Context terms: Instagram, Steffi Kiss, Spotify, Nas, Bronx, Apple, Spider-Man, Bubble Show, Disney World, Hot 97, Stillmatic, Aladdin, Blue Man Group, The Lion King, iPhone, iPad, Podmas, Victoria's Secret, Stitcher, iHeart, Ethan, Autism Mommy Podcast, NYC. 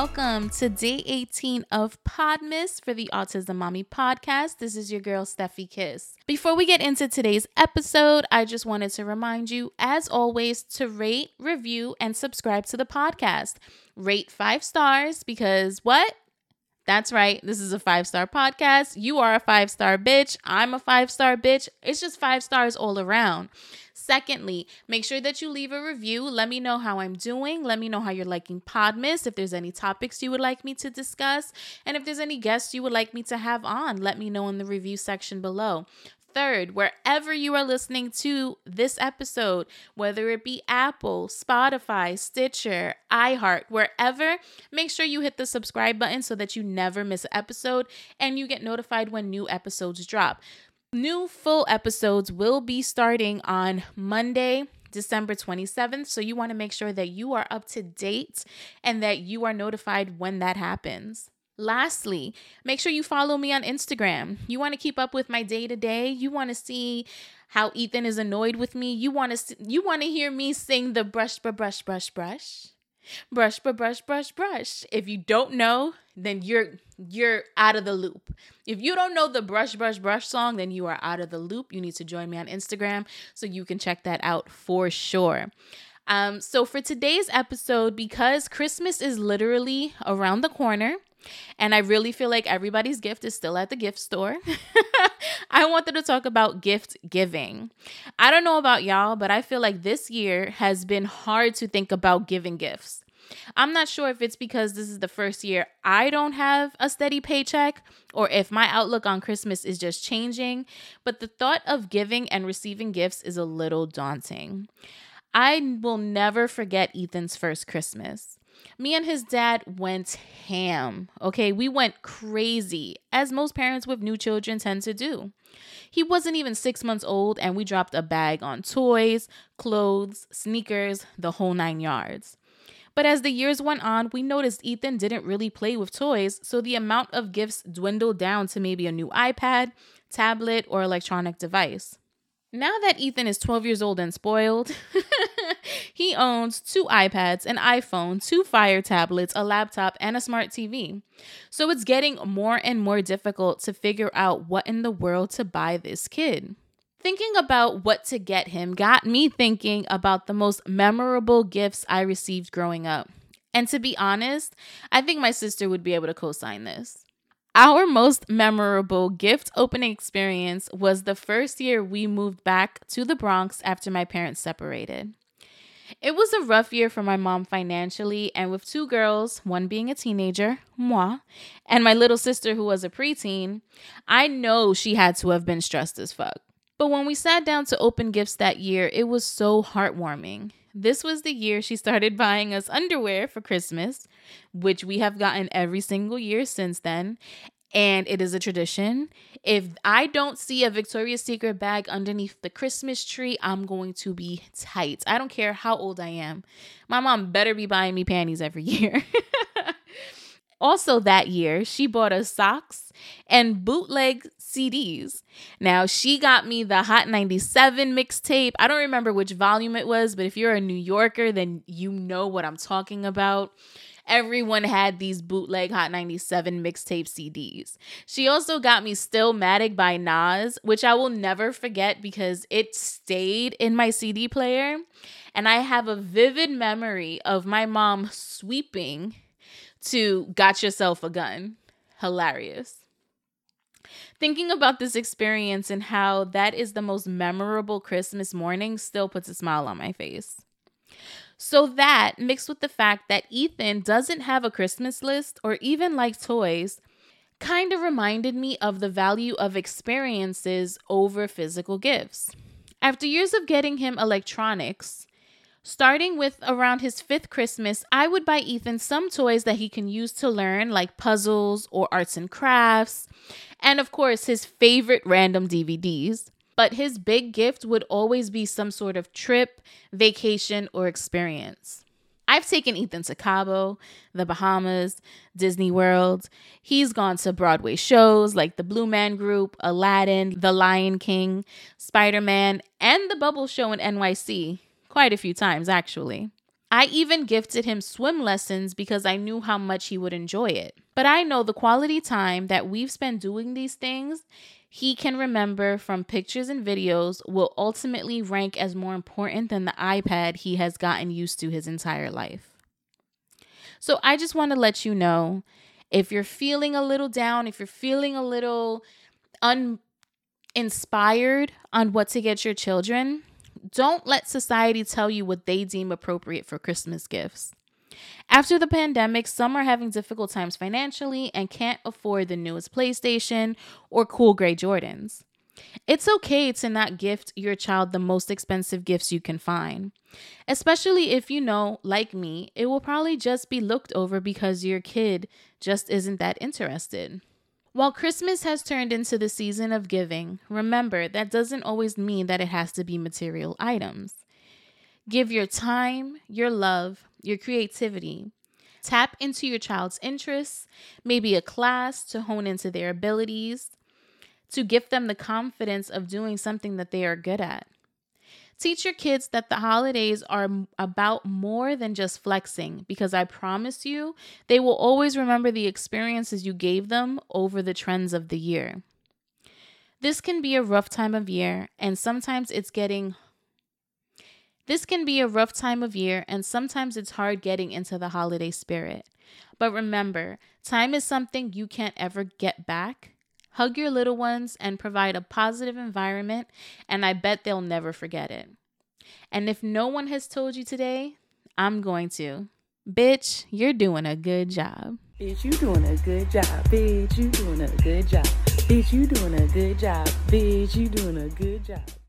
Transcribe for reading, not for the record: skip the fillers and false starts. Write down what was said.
welcome to day 18 of Podmas for the Autism Mommy Podcast. This is your girl, Steffi Kiss. Before we get into today's episode, I just wanted to remind you, as always, to rate, review, and subscribe to the podcast. Rate 5 stars because what? That's right. This is a 5-star podcast. You are a 5-star bitch. I'm a 5-star bitch. It's just 5 stars all around. Secondly, make sure that you leave a review. Let me know how I'm doing. Let me know how you're liking Podmas. If there's any topics you would like me to discuss. And if there's any guests you would like me to have on, let me know in the review section below. Third, wherever you are listening to this episode, whether it be Apple, Spotify, Stitcher, iHeart, wherever, make sure you hit the subscribe button so that you never miss an episode and you get notified when new episodes drop. New full episodes will be starting on Monday, December 27th, so you want to make sure that you are up to date and that you are notified when that happens. Lastly, make sure you follow me on Instagram. You want to keep up with my day-to-day. You want to see how Ethan is annoyed with me. You want to hear me sing the brush, brush, brush, brush. Brush, brush, brush, brush. If you don't know, then you're out of the loop. If you don't know the brush, brush, brush song, then you are out of the loop. You need to join me on Instagram so you can check that out for sure. So for today's episode, because Christmas is literally around the corner, and I really feel like everybody's gift is still at the gift store. I wanted to talk about gift giving. I don't know about y'all, but I feel like this year has been hard to think about giving gifts. I'm not sure if it's because this is the first year I don't have a steady paycheck or if my outlook on Christmas is just changing, but the thought of giving and receiving gifts is a little daunting. I will never forget Ethan's first Christmas. Me and his dad went ham, okay? We went crazy, as most parents with new children tend to do. He wasn't even 6 months old, and we dropped a bag on toys, clothes, sneakers, the whole 9 yards. But as the years went on, we noticed Ethan didn't really play with toys, so the amount of gifts dwindled down to maybe a new iPad, tablet, or electronic device. Now that Ethan is 12 years old and spoiled, he owns 2 iPads, an iPhone, 2 Fire tablets, a laptop, and a smart TV. So it's getting more and more difficult to figure out what in the world to buy this kid. Thinking about what to get him got me thinking about the most memorable gifts I received growing up. And to be honest, I think my sister would be able to co-sign this. Our most memorable gift opening experience was the first year we moved back to the Bronx after my parents separated. It was a rough year for my mom financially, and with 2 girls, one being a teenager, moi, and my little sister who was a preteen, I know she had to have been stressed as fuck. But when we sat down to open gifts that year, it was so heartwarming. This was the year she started buying us underwear for Christmas, which we have gotten every single year since then. And it is a tradition. If I don't see a Victoria's Secret bag underneath the Christmas tree, I'm going to be tight. I don't care how old I am. My mom better be buying me panties every year. Also that year, she bought us socks and bootleg CDs. Now, she got me the Hot 97 mixtape. I don't remember which volume it was, but if you're a New Yorker, then you know what I'm talking about. Everyone had these bootleg Hot 97 mixtape CDs. She also got me Stillmatic by Nas, which I will never forget because it stayed in my CD player. And I have a vivid memory of my mom sweeping to Got Yourself a Gun. Hilarious. Thinking about this experience and how that is the most memorable Christmas morning still puts a smile on my face. So that, mixed with the fact that Ethan doesn't have a Christmas list or even like toys, kind of reminded me of the value of experiences over physical gifts. After years of getting him electronics, starting with around his 5th Christmas, I would buy Ethan some toys that he can use to learn, like puzzles or arts and crafts, and of course, his favorite random DVDs. But his big gift would always be some sort of trip, vacation, or experience. I've taken Ethan to Cabo, the Bahamas, Disney World. He's gone to Broadway shows like the Blue Man Group, Aladdin, The Lion King, Spider-Man, and the Bubble Show in NYC. Quite a few times, actually. I even gifted him swim lessons because I knew how much he would enjoy it. But I know the quality time that we've spent doing these things, he can remember from pictures and videos, will ultimately rank as more important than the iPad he has gotten used to his entire life. So I just want to let you know, if you're feeling a little down, if you're feeling a little uninspired on what to get your children, don't let society tell you what they deem appropriate for Christmas gifts. After the pandemic, some are having difficult times financially and can't afford the newest PlayStation or cool gray Jordans. It's okay to not gift your child the most expensive gifts you can find, especially if you know, like me, it will probably just be looked over because your kid just isn't that interested. While Christmas has turned into the season of giving, remember that doesn't always mean that it has to be material items. Give your time, your love, your creativity. Tap into your child's interests, maybe a class to hone into their abilities, to give them the confidence of doing something that they are good at. Teach your kids that the holidays are about more than just flexing, because I promise you, they will always remember the experiences you gave them over the trends of the year. This can be a rough time of year, and sometimes it's hard getting into the holiday spirit. But remember, time is something you can't ever get back. Hug your little ones and provide a positive environment, and I bet they'll never forget it. And if no one has told you today, I'm going to. Bitch, you're doing a good job. Bitch, you doing a good job. Bitch, you doing a good job. Bitch, you doing a good job. Bitch, you doing a good job.